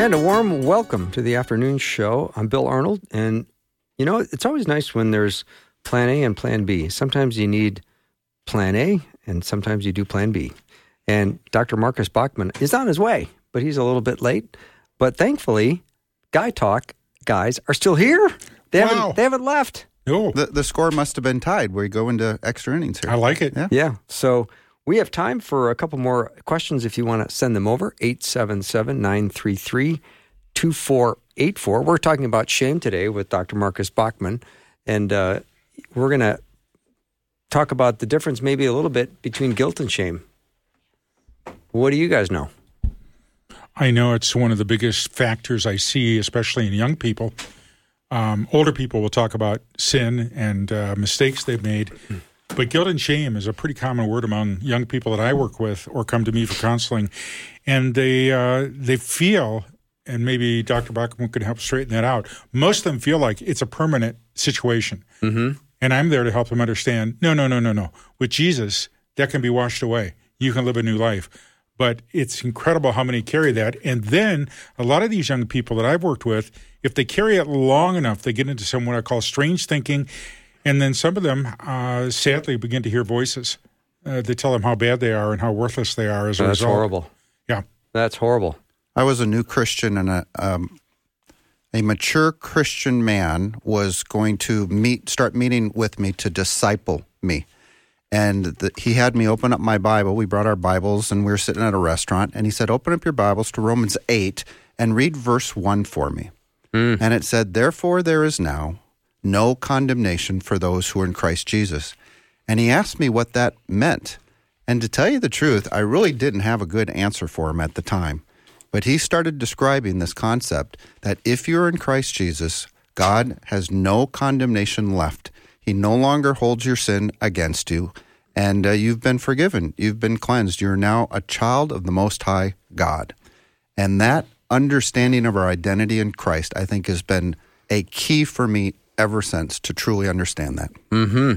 And a warm welcome to the afternoon show. I'm Bill Arnold, and you know, it's always nice when there's plan A and plan B. Sometimes you need plan A, and sometimes you do plan B. And Dr. Marcus Bachmann is on his way, but he's a little bit late. But thankfully, Guy Talk guys are still here. They haven't left. No. The score must have been tied. We go into extra innings here. I like it. Yeah. So we have time for a couple more questions if you want to send them over, 877-933-2484. We're talking about shame today with Dr. Marcus Bachmann, and we're going to talk about the difference maybe a little bit between guilt and shame. What do you guys know? I know it's one of the biggest factors I see, especially in young people. Older people will talk about sin and mistakes they've made. But guilt and shame is a pretty common word among young people that I work with or come to me for counseling. And they feel, and maybe Dr. Bachmann could help straighten that out, most of them feel like it's a permanent situation. Mm-hmm. And I'm there to help them understand, no. With Jesus, that can be washed away. You can live a new life. But it's incredible how many carry that. And then a lot of these young people that I've worked with, if they carry it long enough, they get into some what I call strange thinking. And then some of them, sadly, begin to hear voices. They tell them how bad they are and how worthless they are as a result. That's horrible. Yeah. That's horrible. I was a new Christian, and a mature Christian man was going to start meeting with me to disciple me. And he had me open up my Bible. We brought our Bibles, and we were sitting at a restaurant. And he said, open up your Bibles to Romans 8 and read verse 1 for me. Mm. And it said, therefore there is now no condemnation for those who are in Christ Jesus. And he asked me what that meant. And to tell you the truth, I really didn't have a good answer for him at the time. But he started describing this concept that if you're in Christ Jesus, God has no condemnation left. He no longer holds your sin against you, and you've been forgiven. You've been cleansed. You're now a child of the Most High God. And that understanding of our identity in Christ, I think, has been a key for me ever since to truly understand that. Mm-hmm.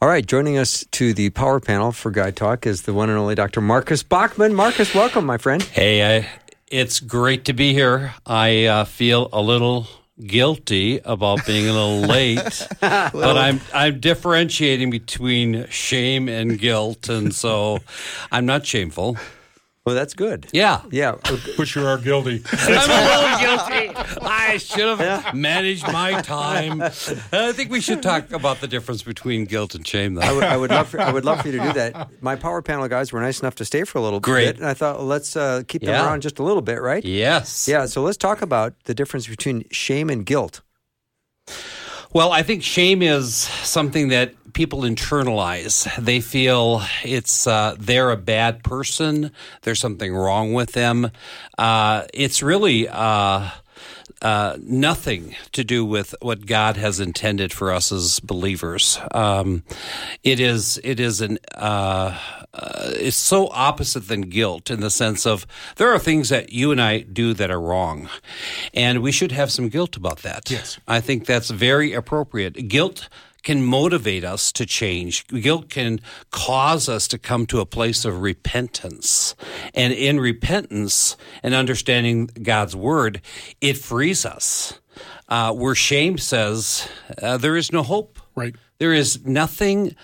All right, joining us to the power panel for Guy Talk is the one and only Dr. Marcus Bachmann. Marcus, welcome, my friend. Hey, it's great to be here. I feel a little guilty about being a little late, but I'm differentiating between shame and guilt, and so I'm not shameful. Well, that's good. Yeah. But you are guilty. I'm a little guilty. I should have managed my time. I think we should talk about the difference between guilt and shame, though. I would love for you to do that. My power panel guys were nice enough to stay for a little bit, and I thought, well, let's keep them around just a little bit, right? Yes. Yeah, so let's talk about the difference between shame and guilt. Well, I think shame is something that people internalize. They feel it's they're a bad person. There's something wrong with them. It's really nothing to do with what God has intended for us as believers. It's so opposite than guilt in the sense of there are things that you and I do that are wrong, and we should have some guilt about that. Yes, I think that's very appropriate. Guilt can motivate us to change. Guilt can cause us to come to a place of repentance. And in repentance and understanding God's word, it frees us. Where shame says, there is no hope. Right. There is nothing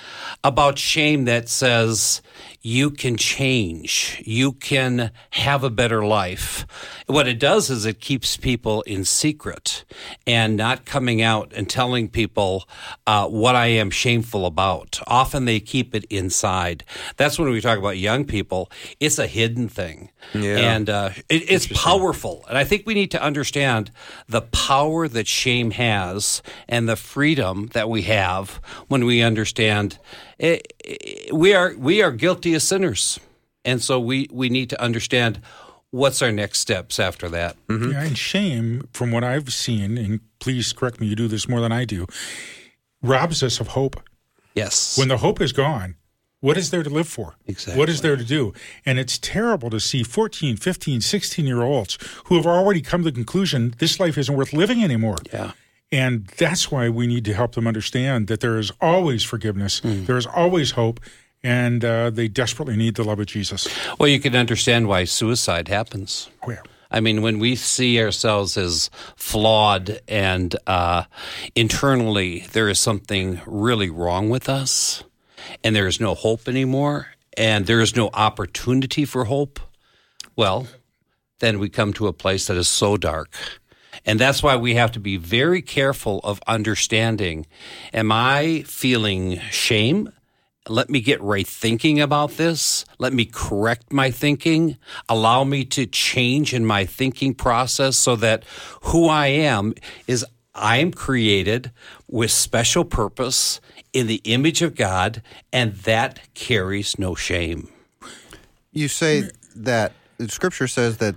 about shame that says you can change, you can have a better life. What it does is it keeps people in secret and not coming out and telling people what I am shameful about. Often they keep it inside. That's when we talk about young people. It's a hidden thing, and it's powerful. And I think we need to understand the power that shame has and the freedom that we have when we understand we are guilty as sinners, and so we need to understand what's our next steps after that? Mm-hmm. Yeah, and shame, from what I've seen, and please correct me, you do this more than I do, robs us of hope. Yes. When the hope is gone, what is there to live for? Exactly. What is there to do? And it's terrible to see 14, 15, 16-year-olds who have already come to the conclusion this life isn't worth living anymore. Yeah. And that's why we need to help them understand that there is always forgiveness. Mm. There is always hope. And they desperately need the love of Jesus. Well, you can understand why suicide happens. Oh, yeah. I mean, when we see ourselves as flawed and internally there is something really wrong with us, and there is no hope anymore, and there is no opportunity for hope, well, then we come to a place that is so dark. And that's why we have to be very careful of understanding, am I feeling shame? Let me get right thinking about this. Let me correct my thinking. Allow me to change in my thinking process so that who I am is I am created with special purpose in the image of God, and that carries no shame. You say that Scripture says that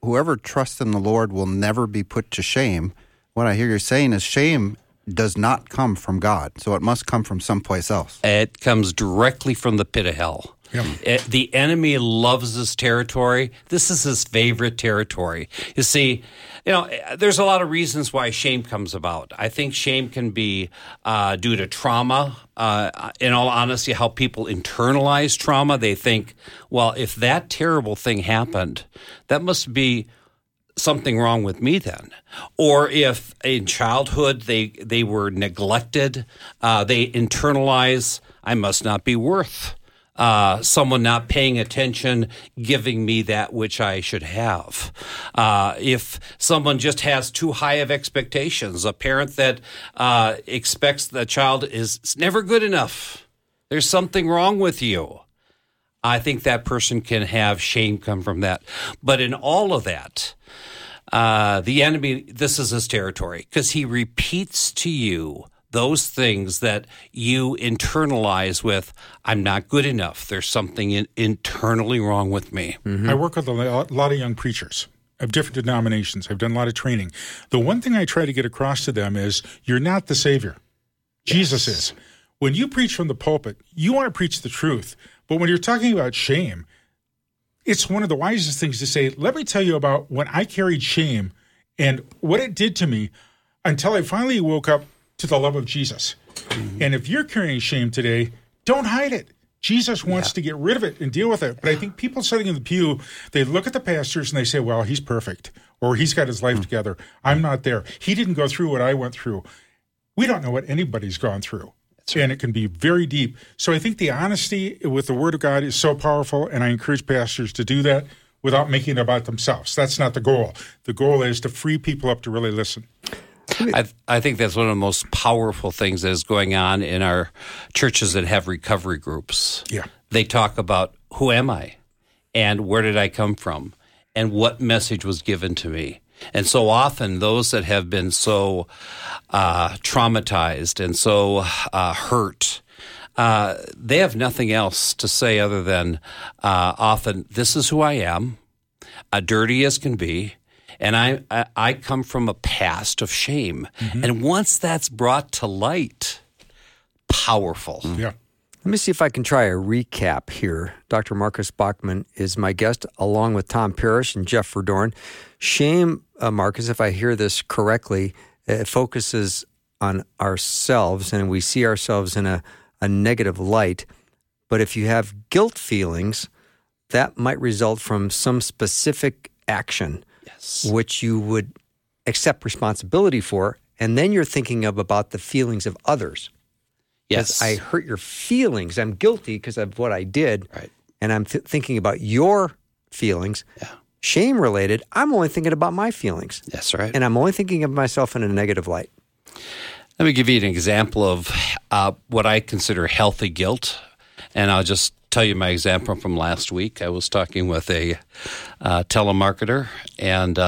whoever trusts in the Lord will never be put to shame. What I hear you saying is shame does not come from God, so it must come from someplace else. It comes directly from the pit of hell. Yep. The enemy loves this territory. This is his favorite territory. You see, there's a lot of reasons why shame comes about. I think shame can be due to trauma. In all honesty, how people internalize trauma, they think, well, if that terrible thing happened, that must be something wrong with me then. Or if in childhood they were neglected, they internalize, I must not be worth someone not paying attention, giving me that which I should have. If someone just has too high of expectations, a parent that expects the child is never good enough, there's something wrong with you, I think that person can have shame come from that. But in all of that, the enemy, this is his territory, because he repeats to you those things that you internalize with, I'm not good enough. There's something internally wrong with me. Mm-hmm. I work with a lot of young preachers of different denominations. I've done a lot of training. The one thing I try to get across to them is you're not the Savior. Yes. Jesus is. When you preach from the pulpit, you want to preach the truth. But when you're talking about shame, it's one of the wisest things to say, let me tell you about when I carried shame and what it did to me until I finally woke up to the love of Jesus. Mm-hmm. And if you're carrying shame today, don't hide it. Jesus wants to get rid of it and deal with it. But I think people sitting in the pew, they look at the pastors and they say, well, he's perfect, or he's got his life together. I'm not there. He didn't go through what I went through. We don't know what anybody's gone through. And it can be very deep. So I think the honesty with the Word of God is so powerful, and I encourage pastors to do that without making it about themselves. That's not the goal. The goal is to free people up to really listen. I think that's one of the most powerful things that is going on in our churches that have recovery groups. Yeah. They talk about who am I and where did I come from and what message was given to me. And so often those that have been so traumatized and so hurt, they have nothing else to say other than often this is who I am, dirty as can be, and I come from a past of shame. Mm-hmm. And once that's brought to light, powerful. Yeah. Let me see if I can try a recap here. Dr. Marcus Bachmann is my guest, along with Tom Parrish and Jeff Verdoorn. Shame, Marcus, if I hear this correctly, it focuses on ourselves, and we see ourselves in a negative light. But if you have guilt feelings, that might result from some specific action, which you would accept responsibility for, and then you're thinking about the feelings of others. Yes, I hurt your feelings. I'm guilty because of what I did, right. And I'm thinking about your feelings. Yeah. Shame-related, I'm only thinking about my feelings. That's right. And I'm only thinking of myself in a negative light. Let me give you an example of what I consider healthy guilt, and I'll just tell you my example from last week. I was talking with a telemarketer, and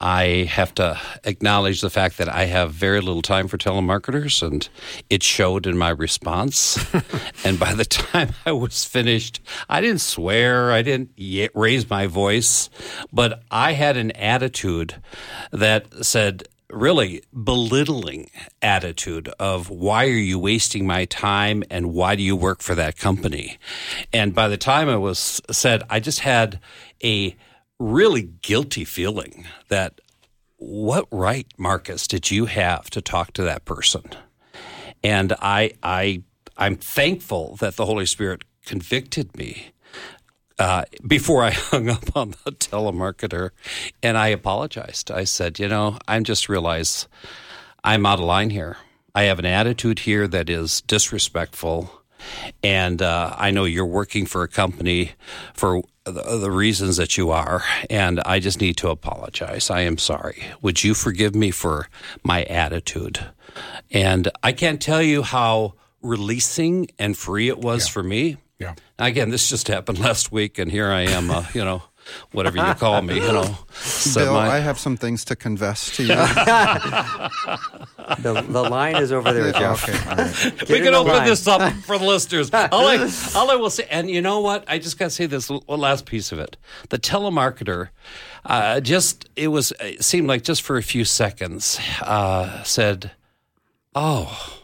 I have to acknowledge the fact that I have very little time for telemarketers, and it showed in my response. And by the time I was finished, I didn't swear, I didn't raise my voice, but I had an attitude that said, really belittling attitude of, why are you wasting my time, and why do you work for that company? And by the time it was said, I just had a really guilty feeling that, what right, Marcus, did you have to talk to that person? And I'm thankful that the Holy Spirit convicted me before I hung up on the telemarketer, and I apologized. I said, I just realized I'm out of line here. I have an attitude here that is disrespectful, and I know you're working for a company for the reasons that you are, and I just need to apologize. I am sorry. Would you forgive me for my attitude? And I can't tell you how releasing and free it was for me. Yeah. Again, this just happened last week, and here I am, whatever you call me, So Bill, I have some things to confess to you. the line is over there, Jeff. Okay, all right. We can open this up for the listeners. All I will say, and you know what? I just got to say this last piece of it. The telemarketer, it seemed like just for a few seconds, said, oh,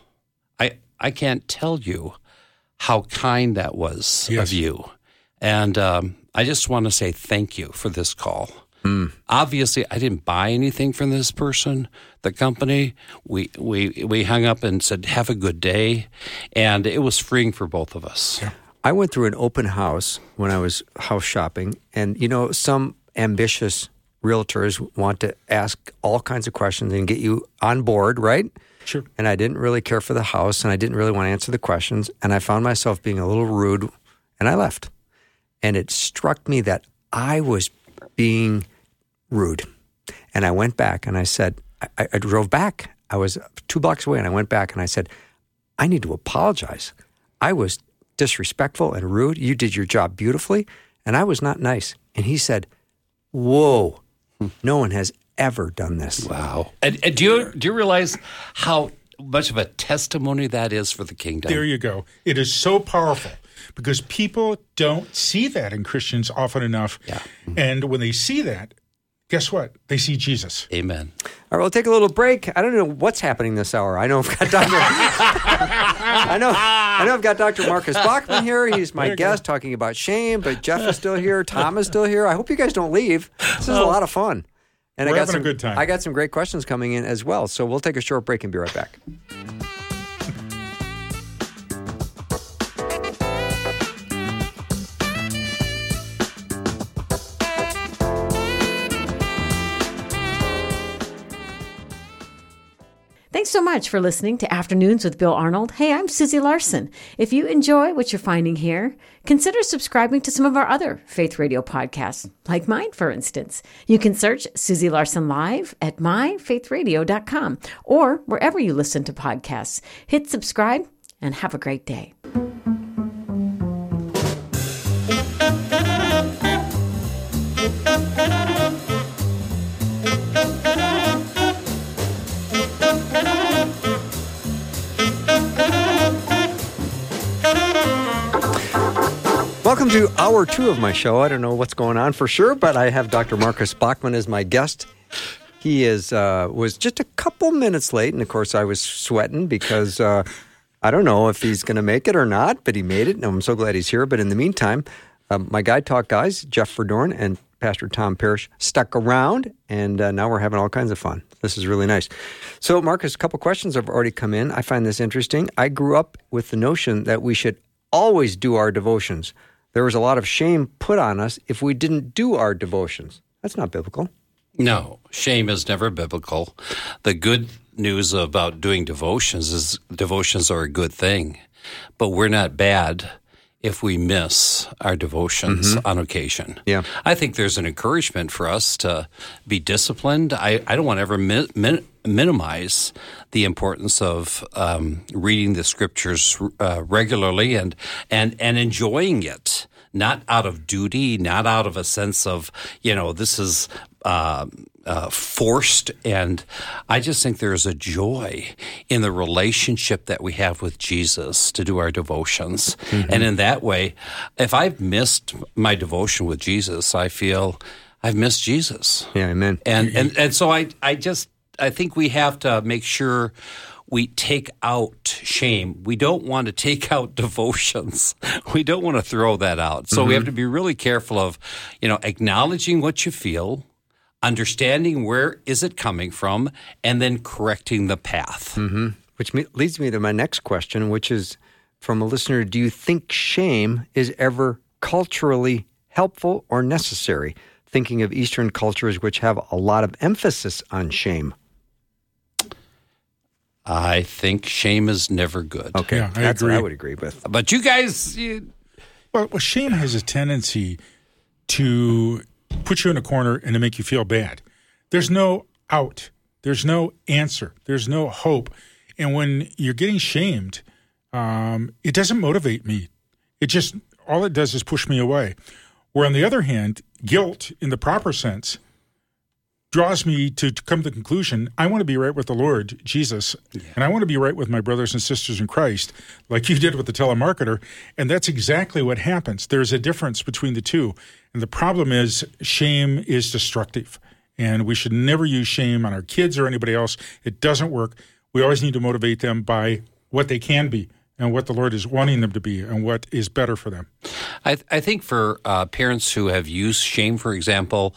I can't tell you how kind that was of you. And I just want to say thank you for this call. Mm. Obviously, I didn't buy anything from this person, the company. We hung up and said, have a good day. And it was freeing for both of us. Yeah. I went through an open house when I was house shopping. And, some ambitious realtors want to ask all kinds of questions and get you on board, right? Sure. And I didn't really care for the house, and I didn't really want to answer the questions, and I found myself being a little rude, and I left. And it struck me that I was being rude. And I went back, and I said, I drove back. I was 2 blocks away, and I went back, and I said, I need to apologize. I was disrespectful and rude. You did your job beautifully, and I was not nice. And he said, whoa, no one has ever done this. Wow. And do you realize how much of a testimony that is for the kingdom? There you go. It is so powerful because people don't see that in Christians often enough. Yeah. Mm-hmm. And when they see that, guess what? They see Jesus. Amen. All right, we'll take a little break. I don't know what's happening this hour. I know I've got Dr. Marcus Bachmann here. He's my guest talking about shame, but Jeff is still here. Tom is still here. I hope you guys don't leave. This is a lot of fun. And we're having a good time. I got some great questions coming in as well, so we'll take a short break and be right back. Thanks so much for listening to Afternoons with Bill Arnold. Hey, I'm Susie Larson. If you enjoy what you're finding here, consider subscribing to some of our other Faith Radio podcasts, like mine, for instance. You can search Susie Larson Live at MyFaithRadio.com or wherever you listen to podcasts. Hit subscribe and have a great day. Welcome to hour 2 of my show. I don't know what's going on for sure, but I have Dr. Marcus Bachmann as my guest. He was just a couple minutes late, and of course I was sweating because I don't know if he's going to make it or not, but he made it, and I'm so glad he's here. But in the meantime, my Guy Talk guys, Jeff Verdoorn and Pastor Tom Parrish, stuck around, and now we're having all kinds of fun. This is really nice. So, Marcus, a couple questions have already come in. I find this interesting. I grew up with the notion that we should always do our devotions. There was a lot of shame put on us if we didn't do our devotions. That's not biblical. No, shame is never biblical. The good news about doing devotions is devotions are a good thing, but we're not bad if we miss our devotions on occasion. Yeah. I think there's an encouragement for us to be disciplined. I don't want to ever minimize the importance of reading the scriptures regularly and enjoying it, not out of duty, not out of a sense of, this is forced. And I just think there's a joy in the relationship that we have with Jesus to do our devotions. Mm-hmm. And in that way, if I've missed my devotion with Jesus, I feel I've missed Jesus. Yeah, amen. And so I think we have to make sure we take out shame. We don't want to take out devotions. We don't want to throw that out. So mm-hmm. we have to be really careful of, acknowledging what you feel, understanding where is it coming from, and then correcting the path. Mm-hmm. Which leads me to my next question, which is from a listener: do you think shame is ever culturally helpful or necessary? Thinking of Eastern cultures which have a lot of emphasis on shame. I think shame is never good. Okay, yeah, that's what I would agree with. But you guys... Well, shame has a tendency to put you in a corner and to make you feel bad. There's no out. There's no answer. There's no hope. And when you're getting shamed, it doesn't motivate me. It just... all it does is push me away. Where on the other hand, guilt in the proper sense... draws me to come to the conclusion, I want to be right with the Lord, Jesus, and I want to be right with my brothers and sisters in Christ, like you did with the telemarketer, and that's exactly what happens. There's a difference between the two, and the problem is shame is destructive, and we should never use shame on our kids or anybody else. It doesn't work. We always need to motivate them by what they can be and what the Lord is wanting them to be and what is better for them. I think for parents who have used shame, for example—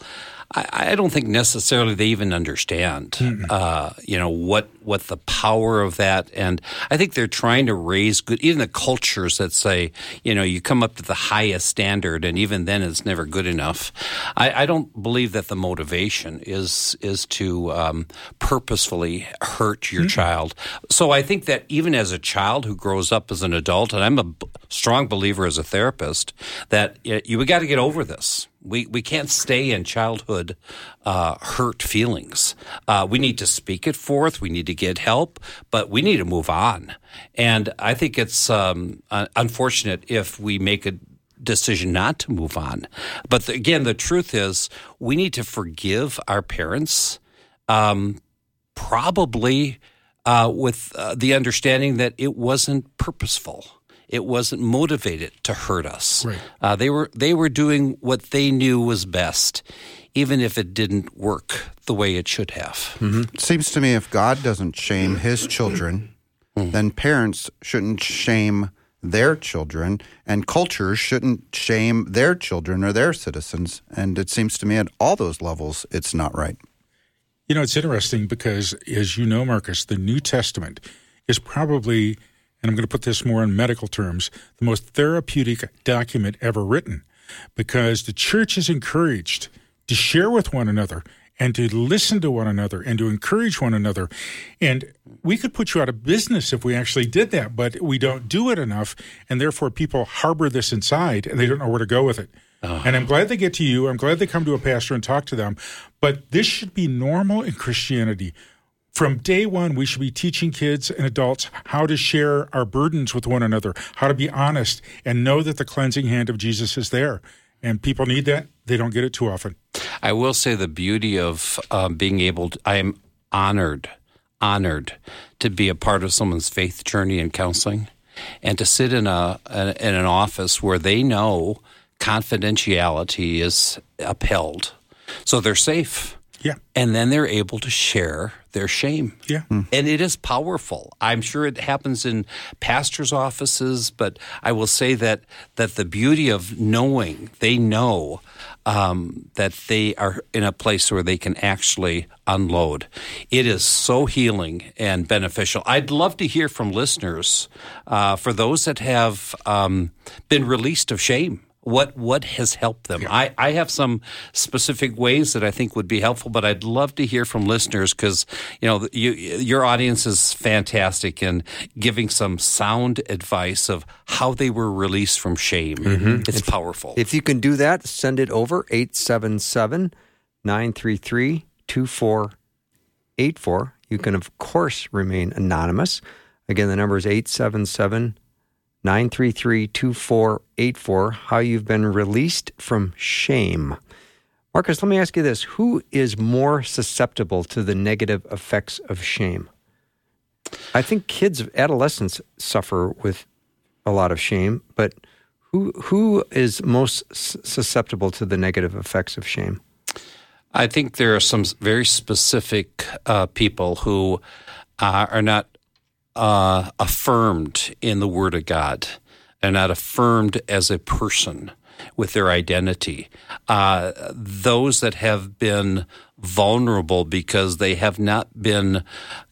I don't think necessarily they even understand, what the power of that. And I think they're trying to raise good, even the cultures that say, you come up to the highest standard and even then it's never good enough. I don't believe that the motivation is to purposefully hurt your child. So I think that even as a child who grows up as an adult, and I'm a strong believer as a therapist, that we got to get over this. We can't stay in childhood hurt feelings. We need to speak it forth. We need to get help, but we need to move on. And I think it's unfortunate if we make a decision not to move on. But the truth is we need to forgive our parents, probably with the understanding that it wasn't purposeful. It wasn't motivated to hurt us. Right. They were doing what they knew was best, even if it didn't work the way it should have. Mm-hmm. Seems to me if God doesn't shame his children, then parents shouldn't shame their children, and cultures shouldn't shame their children or their citizens. And it seems to me at all those levels, it's not right. It's interesting because, as you know, Marcus, the New Testament is probably... and I'm going to put this more in medical terms, the most therapeutic document ever written, because the church is encouraged to share with one another and to listen to one another and to encourage one another. And we could put you out of business if we actually did that, but we don't do it enough, and therefore people harbor this inside and they don't know where to go with it. Oh. And I'm glad they get to you. I'm glad they come to a pastor and talk to them. But this should be normal in Christianity. From day one, we should be teaching kids and adults how to share our burdens with one another, how to be honest, and know that the cleansing hand of Jesus is there. And people need that. They don't get it too often. I will say the beauty of being able to, I am honored to be a part of someone's faith journey in counseling and to sit in an office where they know confidentiality is upheld. So they're safe. Yeah. And then they're able to share their shame. Yeah. Mm. And it is powerful. I'm sure it happens in pastors' offices, but I will say that the beauty of knowing, they know that they are in a place where they can actually unload. It is so healing and beneficial. I'd love to hear from listeners for those that have been released of shame. What has helped them? Yeah. I have some specific ways that I think would be helpful, but I'd love to hear from listeners because, your audience is fantastic in giving some sound advice of how they were released from shame. Mm-hmm. It's powerful. If you can do that, send it over, 877-933-2484. You can, of course, remain anonymous. Again, the number is 877-933-2484. 933-2484, how you've been released from shame. Marcus, let me ask you this. Who is more susceptible to the negative effects of shame? I think kids, adolescents suffer with a lot of shame, but who is most susceptible to the negative effects of shame? I think there are some very specific people who are not affirmed in the Word of God. They're not affirmed as a person with their identity. Those that have been vulnerable because they have not been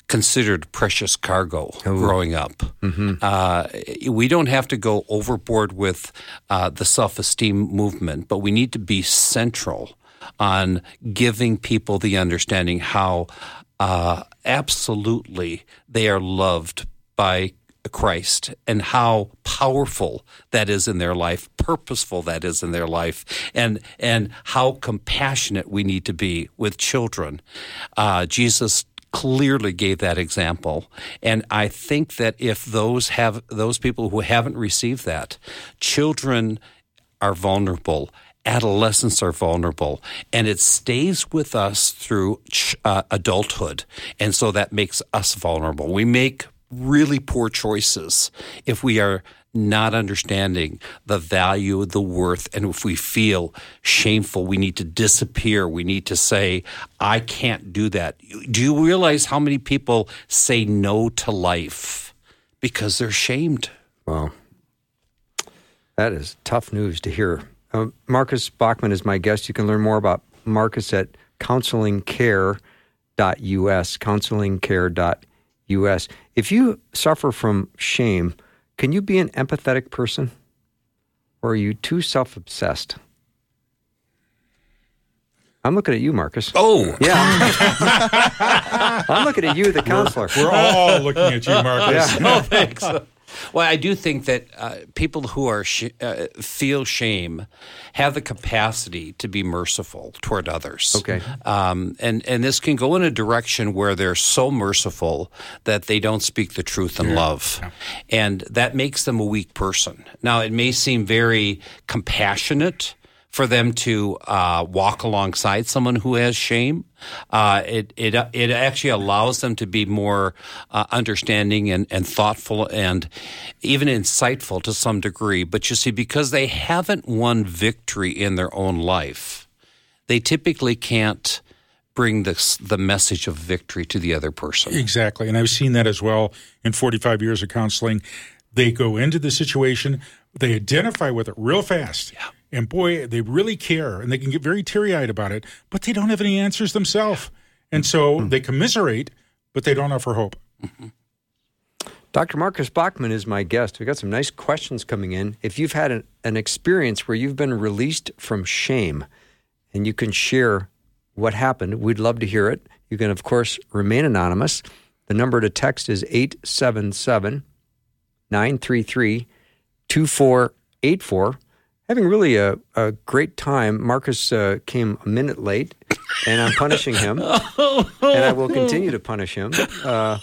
considered precious cargo growing up. Mm-hmm. We don't have to go overboard with the self-esteem movement, but we need to be central on giving people the understanding how absolutely they are loved by Christ and how powerful that is in their life, purposeful that is in their life, and how compassionate we need to be with children. Jesus clearly gave that example, and I think that if those people who haven't received that, children are vulnerable. Adolescents are vulnerable, and it stays with us through adulthood, and so that makes us vulnerable. We make really poor choices if we are not understanding the value, the worth, and if we feel shameful, we need to disappear. We need to say, I can't do that. Do you realize how many people say no to life because they're shamed? Wow. That is tough news to hear. Marcus Bachmann is my guest. You can learn more about Marcus at counselingcare.us, counselingcare.us. If you suffer from shame, can you be an empathetic person, or are you too self-obsessed? I'm looking at you, Marcus. Oh! Yeah. I'm looking at you, the counselor. We're all looking at you, Marcus. Yeah. Oh, thanks. Well, I do think that people who are feel shame have the capacity to be merciful toward others. Okay, and this can go in a direction where they're so merciful that they don't speak the truth in love, and that makes them a weak person. Now, it may seem very compassionate for them to walk alongside someone who has shame. It actually allows them to be more understanding and thoughtful and even insightful to some degree. But you see, because they haven't won victory in their own life, they typically can't bring the message of victory to the other person. Exactly, and I've seen that as well in 45 years of counseling. They go into the situation, they identify with it real fast. Yeah. And boy, they really care, and they can get very teary-eyed about it, but they don't have any answers themselves. And so they commiserate, but they don't offer hope. Mm-hmm. Dr. Marcus Bachmann is my guest. We've got some nice questions coming in. If you've had an experience where you've been released from shame, and you can share what happened, we'd love to hear it. You can, of course, remain anonymous. The number to text is 877-933-2484. Having really a great time. Marcus came a minute late, and I'm punishing him, and I will continue to punish him. But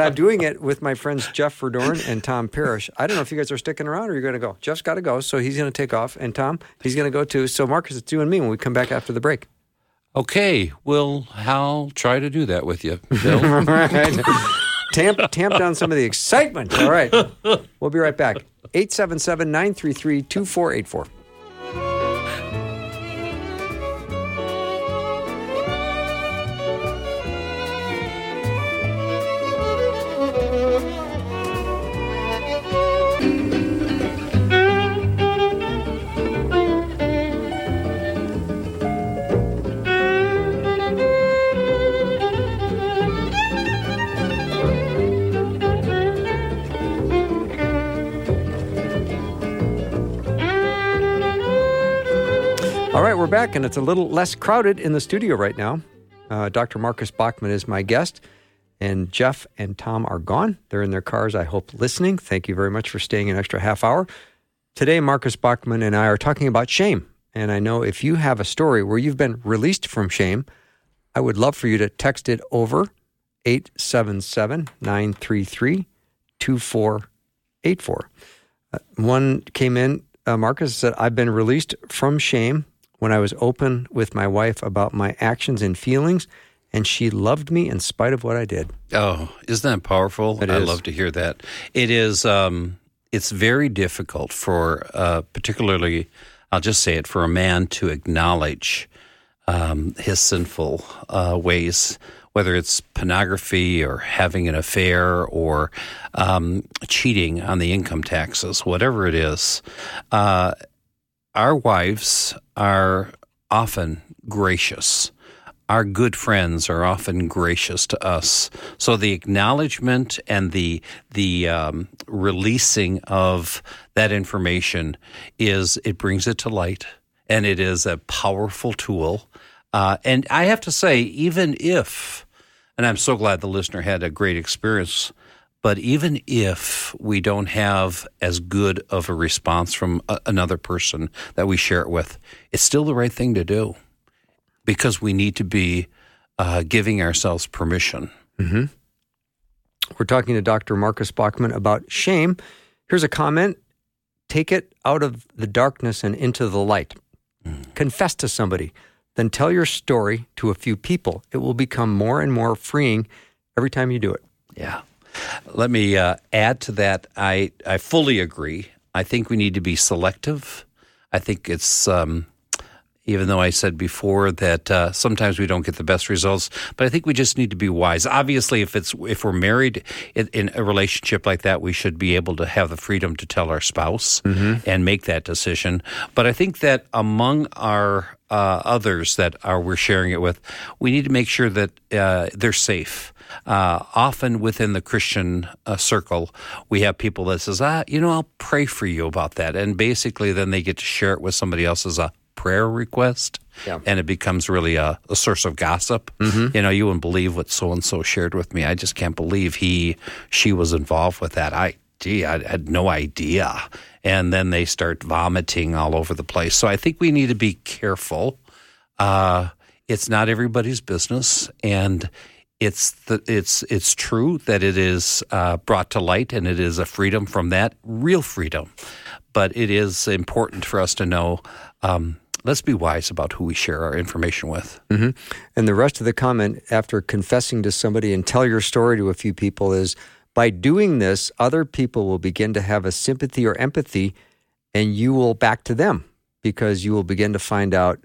I'm doing it with my friends Jeff Verdoorn and Tom Parrish. I don't know if you guys are sticking around or you're going to go. Jeff's got to go, so he's going to take off, and Tom, he's going to go too. So, Marcus, it's you and me when we come back after the break. Okay, well, I'll try to do that with you, Bill. All right. Tamp down some of the excitement. All right. We'll be right back. 877-933-2484. All right, we're back, and it's a little less crowded in the studio right now. Dr. Marcus Bachmann is my guest, and Jeff and Tom are gone. They're in their cars, I hope, listening. Thank you very much for staying an extra half hour. Today, Marcus Bachmann and I are talking about shame, and I know if you have a story where you've been released from shame, I would love for you to text it over 877-933-2484. One came in, Marcus said, I've been released from shame. when I was open with my wife about my actions and feelings, and she loved me in spite of what I did. Oh, isn't that powerful? I love to hear that. It is, it's very difficult for, particularly, I'll just say it, for a man to acknowledge his sinful ways, whether it's pornography or having an affair or cheating on the income taxes, whatever it is. Our wives are often gracious. Our good friends are often gracious to us. So the acknowledgement and the releasing of that information it brings it to light, and it is a powerful tool. And I have to say, even if, and I'm so glad the listener had a great experience, but even if we don't have as good of a response from another person that we share it with, it's still the right thing to do. Because we need to be giving ourselves permission. Mm-hmm. We're talking to Dr. Marcus Bachmann about shame. Here's a comment. Take it out of the darkness and into the light. Mm. Confess to somebody. Then tell your story to a few people. It will become more and more freeing every time you do it. Yeah. Let me add to that. I fully agree. I think we need to be selective. I think it's... Even though I said before that sometimes we don't get the best results, but I think we just need to be wise. Obviously, if we're married in a relationship like that, we should be able to have the freedom to tell our spouse mm-hmm. and make that decision. But I think that among our others that we're sharing it with, we need to make sure that they're safe. Often within the Christian circle, we have people that says, I'll pray for you about that. And basically then they get to share it with somebody else as a prayer request, yeah. And it becomes really a source of gossip. Mm-hmm. You know, you wouldn't believe what so-and-so shared with me. I just can't believe she was involved with that. I had no idea. And then they start vomiting all over the place. So I think we need to be careful. It's not everybody's business, and it's true that it is brought to light, and it is a freedom from that, real freedom. But it is important for us to know, let's be wise about who we share our information with. Mm-hmm. And the rest of the comment after confessing to somebody and tell your story to a few people is, by doing this, other people will begin to have a sympathy or empathy, and you will back to them because you will begin to find out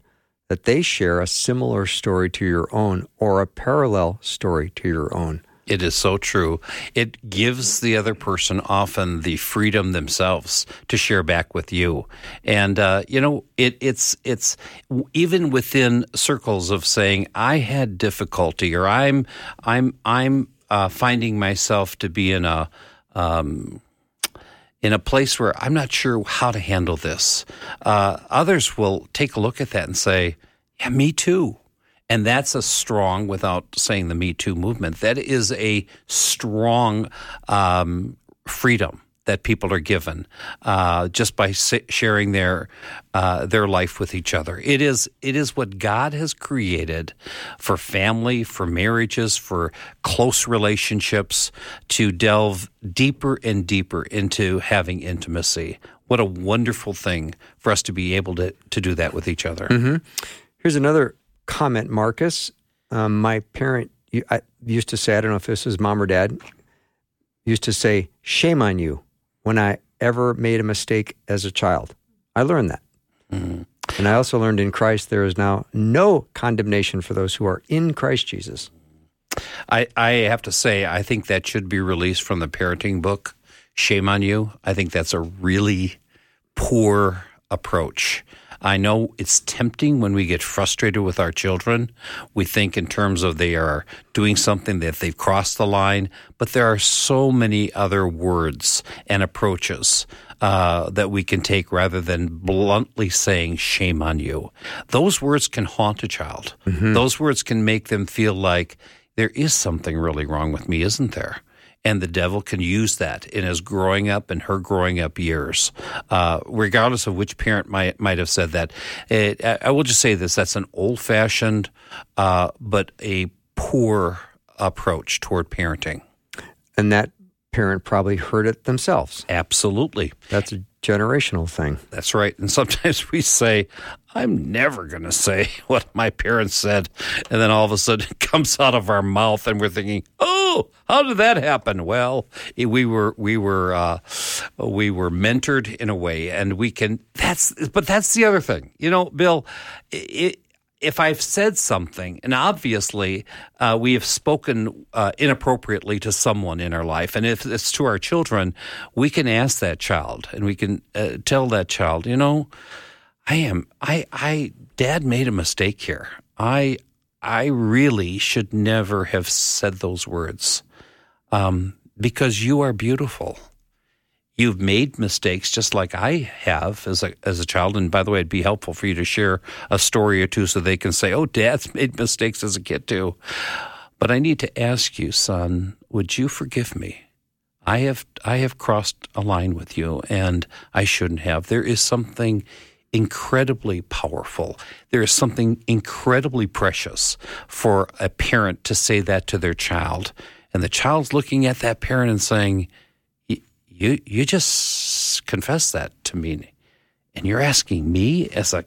that they share a similar story to your own or a parallel story to your own. It is so true. It gives the other person often the freedom themselves to share back with you. And, it's even within circles of saying, I had difficulty, or I'm finding myself to be in a place where I'm not sure how to handle this. Others will take a look at that and say, yeah, me too. And that's a strong, without saying the Me Too movement, that is a strong freedom that people are given just by sharing their life with each other. It is what God has created for family, for marriages, for close relationships, to delve deeper and deeper into having intimacy. What a wonderful thing for us to be able to do that with each other. Mm-hmm. Here's another comment, Marcus. My parent used to say, I don't know if this is mom or dad, used to say, shame on you, when I ever made a mistake as a child. I learned that. Mm-hmm. And I also learned in Christ there is now no condemnation for those who are in Christ Jesus. I have to say, I think that should be released from the parenting book, Shame on You. I think that's a really poor approach. I know it's tempting when we get frustrated with our children. We think in terms of they are doing something that they've crossed the line, but there are so many other words and approaches that we can take rather than bluntly saying, shame on you. Those words can haunt a child. Mm-hmm. Those words can make them feel like there is something really wrong with me, isn't there? And the devil can use that in his growing up and her growing up years. Regardless of which parent might have said that, I will just say this, that's an old-fashioned but a poor approach toward parenting. And that parent probably heard it themselves. Absolutely. That's a generational thing. That's right. And sometimes we say, I'm never going to say what my parents said. And then all of a sudden it comes out of our mouth and we're thinking, oh, how did that happen? Well, we were mentored in a way, and we can, that's the other thing. You know, Bill, if I've said something, and obviously we have spoken inappropriately to someone in our life, and if it's to our children, we can ask that child, and we can tell that child, you know, Dad made a mistake here. I really should never have said those words, because you are beautiful. You've made mistakes just like I have as a child. And by the way, it'd be helpful for you to share a story or two so they can say, oh, Dad's made mistakes as a kid too. But I need to ask you, son, would you forgive me? I have crossed a line with you, and I shouldn't have. There is something incredibly powerful. There is something incredibly precious for a parent to say that to their child. And the child's looking at that parent and saying, You just confessed that to me, and you're asking me as a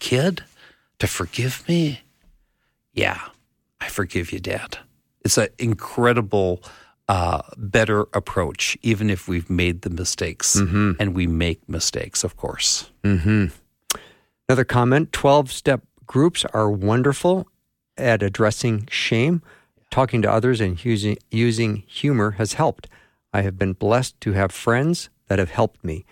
kid to forgive me? Yeah, I forgive you, Dad. It's an incredible, better approach, even if we've made the mistakes, mm-hmm. and we make mistakes, of course. Mm-hmm. Another comment, 12-step groups are wonderful at addressing shame. Talking to others and using humor has helped. I have been blessed to have friends that have helped me.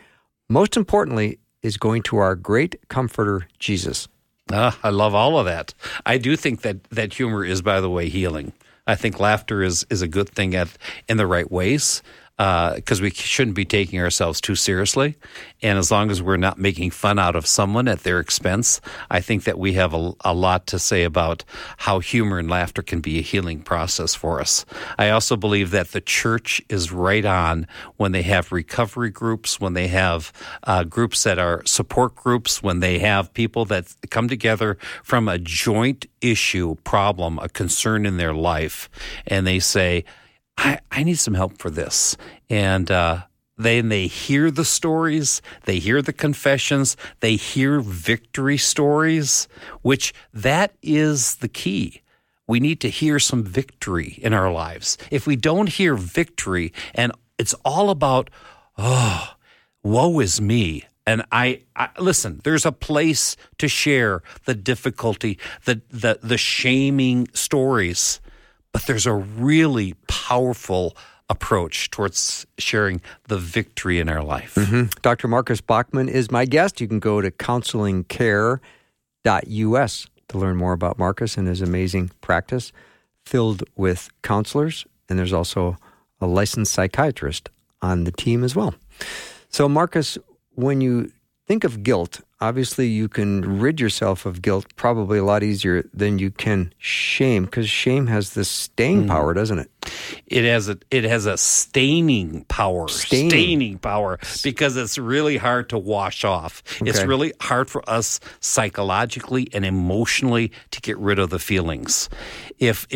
Most importantly is going to our great comforter, Jesus. I love all of that. I do think that humor is, by the way, healing. I think laughter is a good thing in the right ways, because we shouldn't be taking ourselves too seriously. And as long as we're not making fun out of someone at their expense, I think that we have a lot to say about how humor and laughter can be a healing process for us. I also believe that the church is right on when they have recovery groups, when they have groups that are support groups, when they have people that come together from a joint issue, problem, a concern in their life, and they say, I need some help for this. And then they hear the stories, they hear the confessions, they hear victory stories, which that is the key. We need to hear some victory in our lives. If we don't hear victory, and it's all about, oh, woe is me. And I listen, there's a place to share the difficulty, the shaming stories. But there's a really powerful approach towards sharing the victory in our life. Mm-hmm. Dr. Marcus Bachmann is my guest. You can go to counselingcare.us to learn more about Marcus and his amazing practice filled with counselors. And there's also a licensed psychiatrist on the team as well. So, Marcus, when you think of guilt, obviously you can rid yourself of guilt probably a lot easier than you can shame, because shame has this staying power, doesn't it? It has a staining power. Staining power, because it's really hard to wash off. Okay. It's really hard for us psychologically and emotionally to get rid of the feelings. If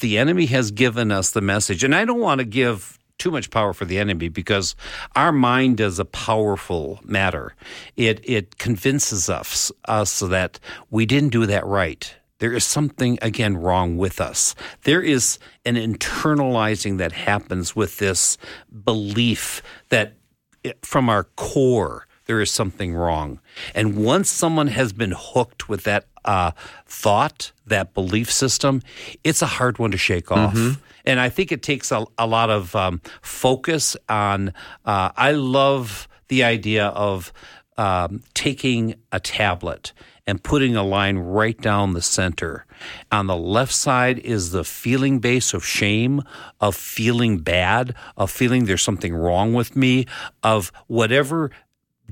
the enemy has given us the message, and I don't want to give too much power for the enemy, because our mind is a powerful matter. It convinces us that we didn't do that right. There is something, again, wrong with us. There is an internalizing that happens with this belief that from our core there is something wrong. And once someone has been hooked with that thought, that belief system, it's a hard one to shake off. Mm-hmm. And I think it takes a lot of focus on, I love the idea of taking a tablet and putting a line right down the center. On the left side is the feeling base of shame, of feeling bad, of feeling there's something wrong with me, of whatever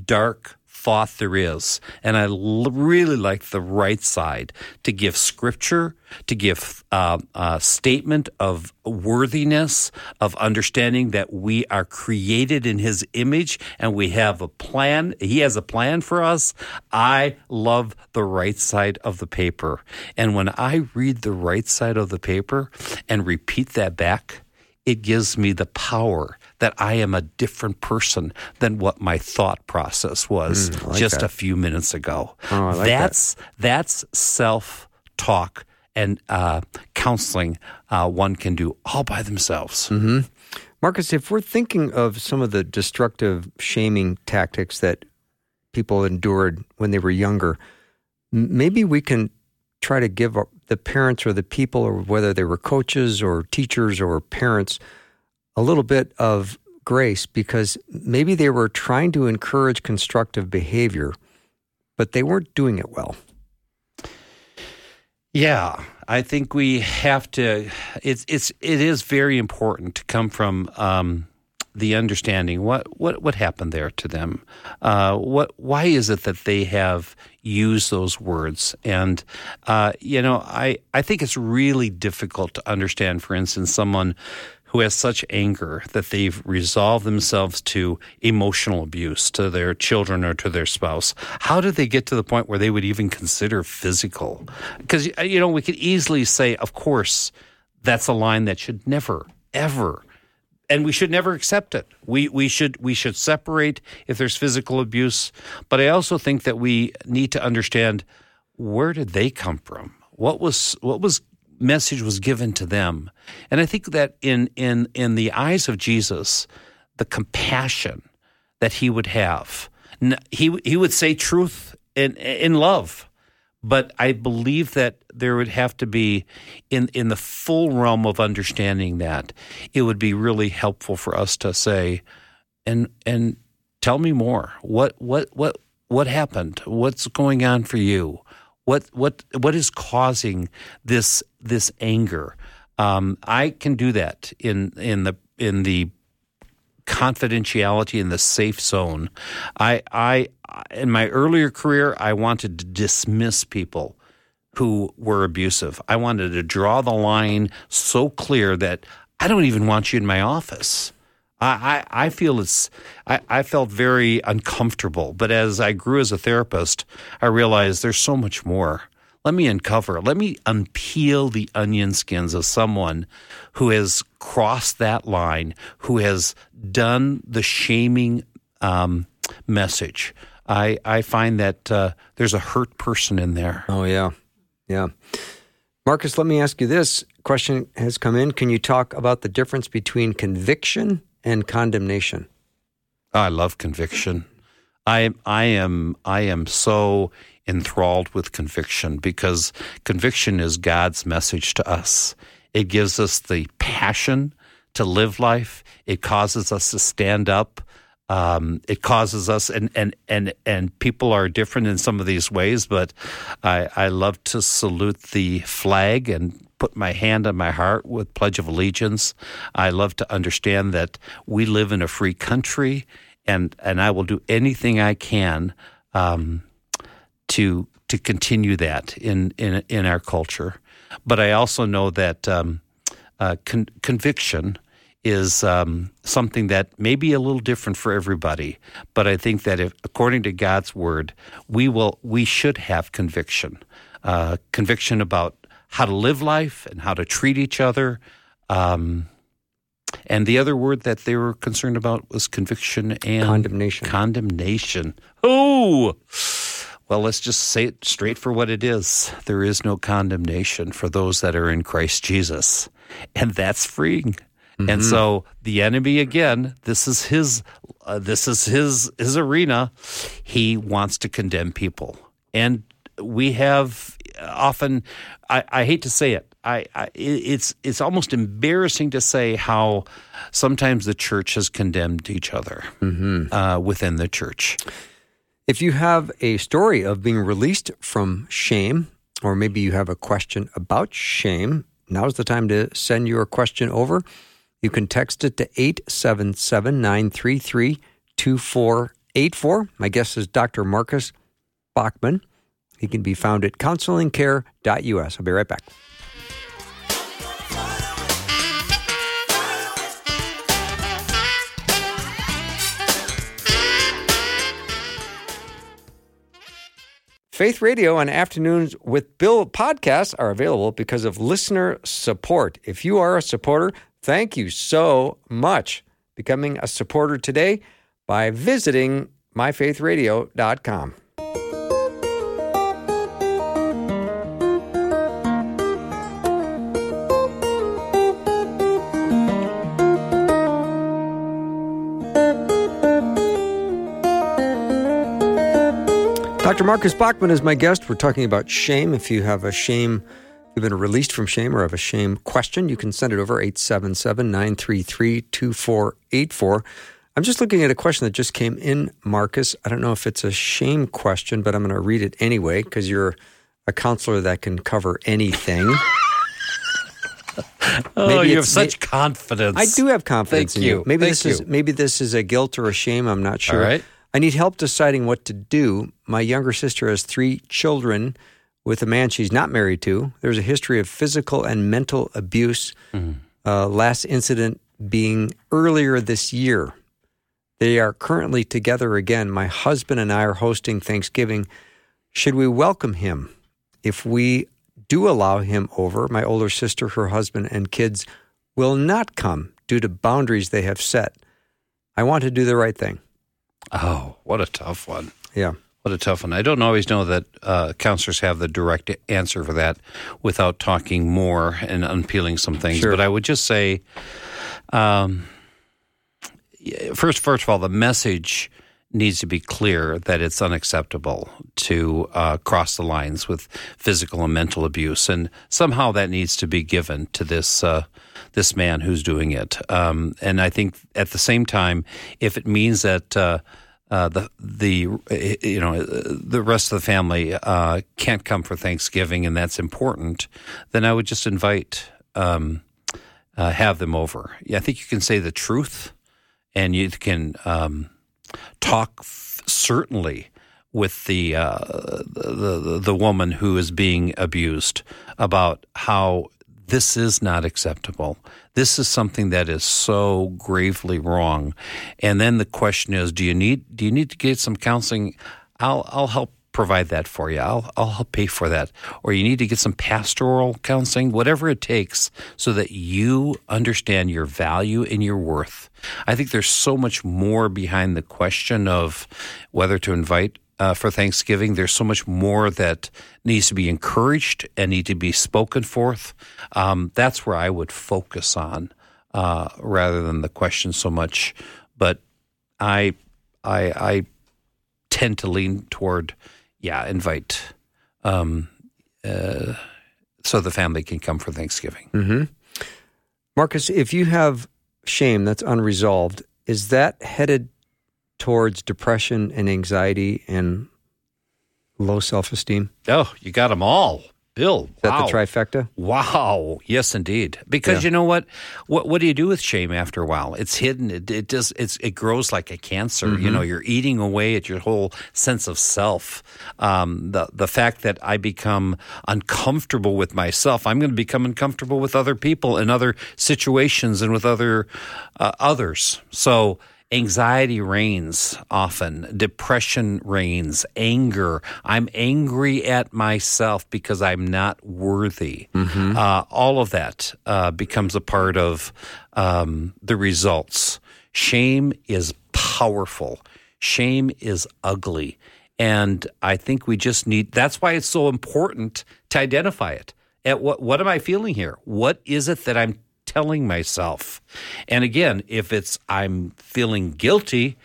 dark thought there is. And I really like the right side to give scripture, to give a statement of worthiness, of understanding that we are created in His image and we have a plan. He has a plan for us. I love the right side of the paper. And when I read the right side of the paper and repeat that back, it gives me the power, that I am a different person than what my thought process was a few minutes ago. Oh, I like that's self-talk and counseling one can do all by themselves. Mm-hmm. Marcus, if we're thinking of some of the destructive shaming tactics that people endured when they were younger, maybe we can try to give the parents or the people, or whether they were coaches or teachers or parents, a little bit of grace, because maybe they were trying to encourage constructive behavior, but they weren't doing it well. Yeah, I think we have to, it is very important to come from the understanding, what happened there to them? Why is it that they have used those words? And, I think it's really difficult to understand, for instance, someone who has such anger that they've resolved themselves to emotional abuse to their children or to their spouse. How did they get to the point where they would even consider physical? Because, we could easily say, of course, that's a line that should never, ever, and we should never accept it. We should separate if there's physical abuse. But I also think that we need to understand, where did they come from? What message was given to them? And I think that in the eyes of Jesus, the compassion that he would have, he would say truth in love, but I believe that there would have to be, in the full realm of understanding that, it would be really helpful for us to say, and tell me more. What happened? What's going on for you? What is causing this anger? I can do that in the confidentiality, in the safe zone. I in my earlier career, I wanted to dismiss people who were abusive. I wanted to draw the line so clear that I don't even want you in my office. I felt very uncomfortable, but as I grew as a therapist, I realized there's so much more. Let me uncover. Let me unpeel the onion skins of someone who has crossed that line, who has done the shaming message. I find that there's a hurt person in there. Oh, yeah. Yeah. Marcus, let me ask you this. Question has come in. Can you talk about the difference between conviction and condemnation? I love conviction. I am so enthralled with conviction, because conviction is God's message to us. It gives us the passion to live life. It causes us to stand up. It causes us, and people are different in some of these ways, but I love to salute the flag and put my hand on my heart with Pledge of Allegiance. I love to understand that we live in a free country, and I will do anything I can to continue that in our culture. But I also know that conviction is something that may be a little different for everybody, but I think that if, according to God's word, we should have conviction about how to live life and how to treat each other. And the other word that they were concerned about was conviction and condemnation. Condemnation. Oh, well, let's just say it straight for what it is. There is no condemnation for those that are in Christ Jesus, and that's freeing. Mm-hmm. And so the enemy, again, this is his arena. He wants to condemn people. And we have often, I hate to say it, it's almost embarrassing to say how sometimes the church has condemned each other within the church. If you have a story of being released from shame, or maybe you have a question about shame, now's the time to send your question over. You can text it to 877-933-2484. My guest is Dr. Marcus Bachmann. He can be found at counselingcare.us. I'll be right back. Faith Radio and Afternoons with Bill podcasts are available because of listener support. If you are a supporter, thank you so much. becoming a supporter today by visiting MyFaithRadio.com. Dr. Marcus Bachmann is my guest. We're talking about shame. If you have a shame, you've been released from shame or have a shame question, you can send it over 877-933-2484. I'm just looking at a question that just came in, Marcus. I don't know if it's a shame question, but I'm going to read it anyway because you're a counselor that can cover anything. Maybe you have such confidence. I do have confidence in you. Maybe this is a guilt or a shame. I'm not sure. All right. I need help deciding what to do. My younger sister has 3 children with a man she's not married to. There's a history of physical and mental abuse, last incident being earlier this year. They are currently together again. My husband and I are hosting Thanksgiving. Should we welcome him? If we do allow him over, my older sister, her husband, and kids will not come due to boundaries they have set. I want to do the right thing. Oh, what a tough one. Yeah. What a tough one. I don't always know that counselors have the direct answer for that without talking more and unpeeling some things. Sure. But I would just say, first of all, the message needs to be clear that it's unacceptable to cross the lines with physical and mental abuse. And somehow that needs to be given to this man who's doing it. And I think at the same time, if it means that the rest of the family can't come for Thanksgiving and that's important, then I would just invite have them over. Yeah, I think you can say the truth, and you can talk certainly with the woman who is being abused about how this is not acceptable. This is something that is so gravely wrong. And then the question is, do you need to get some counseling? I'll help provide that for you. I'll help pay for that. Or you need to get some pastoral counseling, whatever it takes, so that you understand your value and your worth. I think there's so much more behind the question of whether to invite for Thanksgiving. There's so much more that needs to be encouraged and need to be spoken forth. That's where I would focus on rather than the question so much. But I tend to lean toward, invite so the family can come for Thanksgiving. Mm-hmm. Marcus, if you have shame that's unresolved, is that headed towards depression and anxiety and low self-esteem? Oh, you got them all, Bill. Is that the trifecta? Wow. Yes, indeed. Because you know what? What do you do with shame after a while? It's hidden. It grows like a cancer. Mm-hmm. You know, you're eating away at your whole sense of self. The fact that I become uncomfortable with myself, I'm going to become uncomfortable with other people and other situations and with other others. So anxiety reigns often, depression reigns, anger. I'm angry at myself because I'm not worthy. Mm-hmm. All of that becomes a part of the results. Shame is powerful. Shame is ugly. And I think we just need, that's why it's so important to identify it. At what am I feeling here? What is it that I'm telling myself? And again, if it's I'm feeling guilty,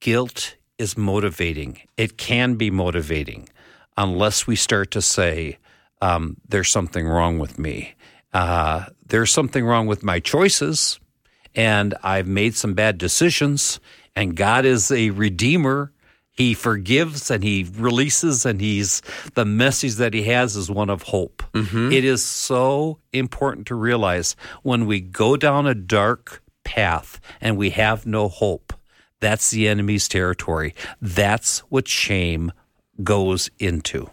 guilt is motivating. It can be motivating unless we start to say, there's something wrong with me. There's something wrong with my choices, and I've made some bad decisions, and God is a redeemer. He forgives and he releases, and the message that he has is one of hope. Mm-hmm. It is so important to realize when we go down a dark path and we have no hope, that's the enemy's territory. That's what shame goes into.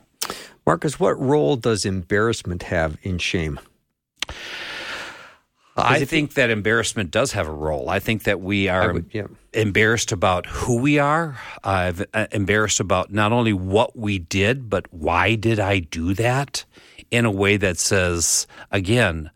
Marcus, what role does embarrassment have in shame? I think that embarrassment does have a role. I think that we are embarrassed about who we are. I've embarrassed about not only what we did, but why did I do that in a way that says, again,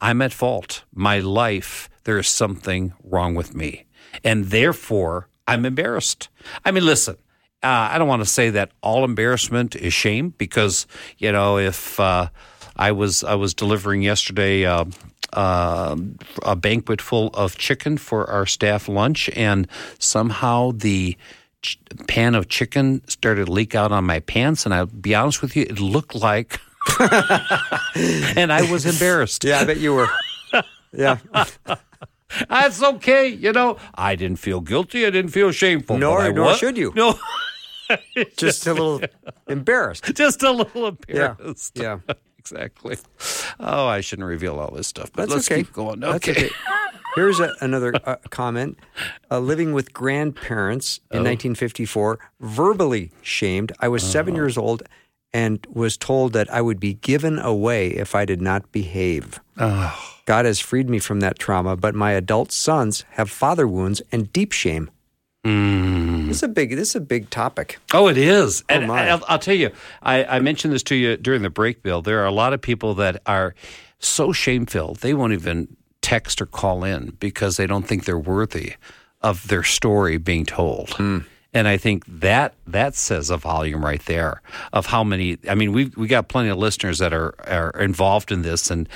I'm at fault. My life, there is something wrong with me. And therefore, I'm embarrassed. I mean, listen, I don't want to say that all embarrassment is shame because, you know, if I was delivering yesterday a banquet full of chicken for our staff lunch, and somehow the pan of chicken started to leak out on my pants, and I'll be honest with you, it looked like and I was embarrassed. Yeah, I bet you were. Yeah. That's okay. You know, I didn't feel guilty. I didn't feel shameful. Nor should you. No. Just a little embarrassed. Just a little embarrassed. Yeah. Yeah. Exactly. Oh, I shouldn't reveal all this stuff, but let's keep going. Okay. That's okay. Here's another comment. Living with grandparents in 1954, verbally shamed. I was 7 years old and was told that I would be given away if I did not behave. Oh. God has freed me from that trauma, but my adult sons have father wounds and deep shame. Mm. This is a big topic. Oh, it is. Oh, and I'll tell you, I mentioned this to you during the break, Bill. There are a lot of people that are so shame-filled, they won't even text or call in because they don't think they're worthy of their story being told. Mm. And I think that says a volume right there of how many. I mean, we got plenty of listeners that are involved in this and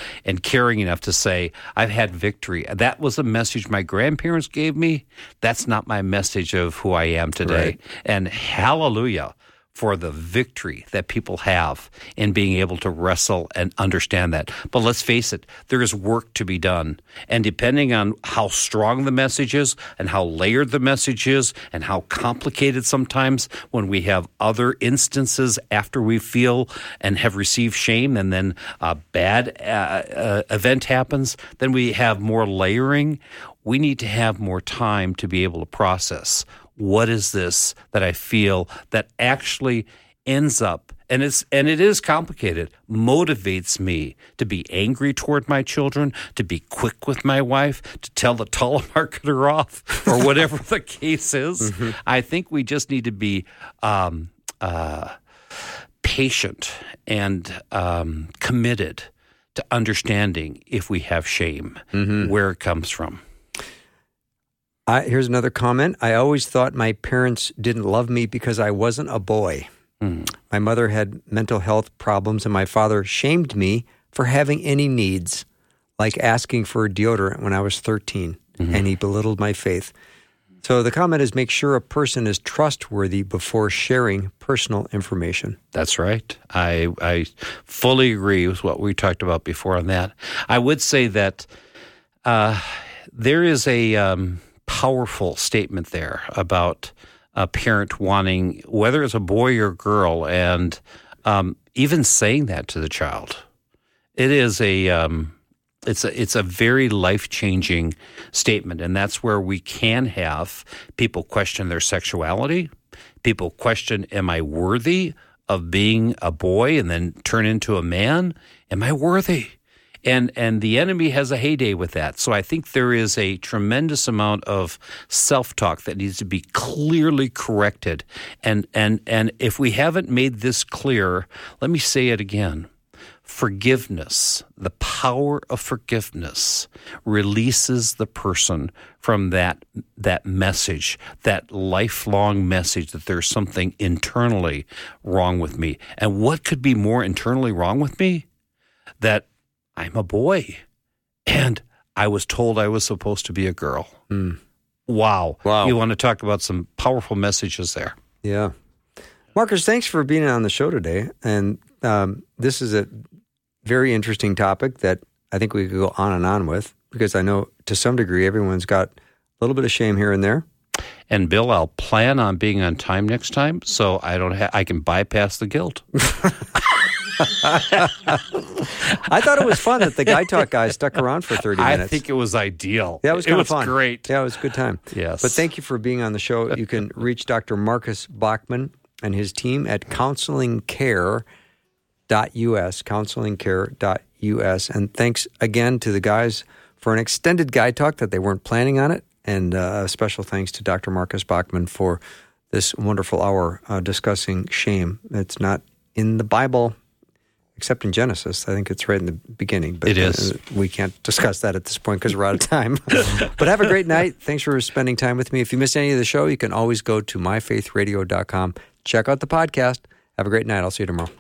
caring enough to say, I've had victory. That was a message my grandparents gave me. That's not my message of who I am today. Right. And hallelujah for the victory that people have in being able to wrestle and understand that. But let's face it, there is work to be done. And depending on how strong the message is and how layered the message is and how complicated sometimes when we have other instances after we feel and have received shame and then a bad event happens, then we have more layering. We need to have more time to be able to process. What is this that I feel that actually ends up, and it is complicated, motivates me to be angry toward my children, to be quick with my wife, to tell the telemarketer off, or whatever the case is. Mm-hmm. I think we just need to be patient and committed to understanding if we have shame, mm-hmm. where it comes from. Here's another comment. I always thought my parents didn't love me because I wasn't a boy. Mm. My mother had mental health problems, and my father shamed me for having any needs, like asking for deodorant when I was 13, mm-hmm. and he belittled my faith. So the comment is, make sure a person is trustworthy before sharing personal information. That's right. I fully agree with what we talked about before on that. I would say that there is a powerful statement there about a parent wanting, whether it's a boy or girl, and even saying that to the child, it is it's a very life-changing statement, and that's where we can have people question their sexuality, people question, am I worthy of being a boy and then turn into a man? Am I worthy? And the enemy has a heyday with that. So I think there is a tremendous amount of self-talk that needs to be clearly corrected. And if we haven't made this clear, let me say it again. Forgiveness, the power of forgiveness, releases the person from that message, that lifelong message that there's something internally wrong with me. And what could be more internally wrong with me? That I'm a boy, and I was told I was supposed to be a girl. Mm. Wow. You want to talk about some powerful messages there. Yeah. Marcus, thanks for being on the show today. And this is a very interesting topic that I think we could go on and on with, because I know to some degree everyone's got a little bit of shame here and there. And Bill, I'll plan on being on time next time, so I can bypass the guilt. I thought it was fun that the Guy Talk guy stuck around for 30 minutes. I think it was ideal. Yeah, it was kind of fun. It was great. Yeah, it was a good time. Yes. But thank you for being on the show. You can reach Dr. Marcus Bachmann and his team at counselingcare.us, counselingcare.us. And thanks again to the guys for an extended Guy Talk that they weren't planning on it. And special thanks to Dr. Marcus Bachmann for this wonderful hour discussing shame. It's not in the Bible. except in Genesis. I think it's right in the beginning. But it is. We can't discuss that at this point because we're out of time. But have a great night. Thanks for spending time with me. If you missed any of the show, you can always go to MyFaithRadio.com. Check out the podcast. Have a great night. I'll see you tomorrow.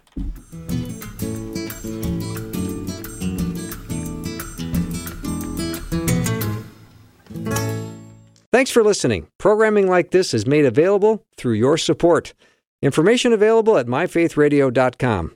Thanks for listening. Programming like this is made available through your support. Information available at MyFaithRadio.com.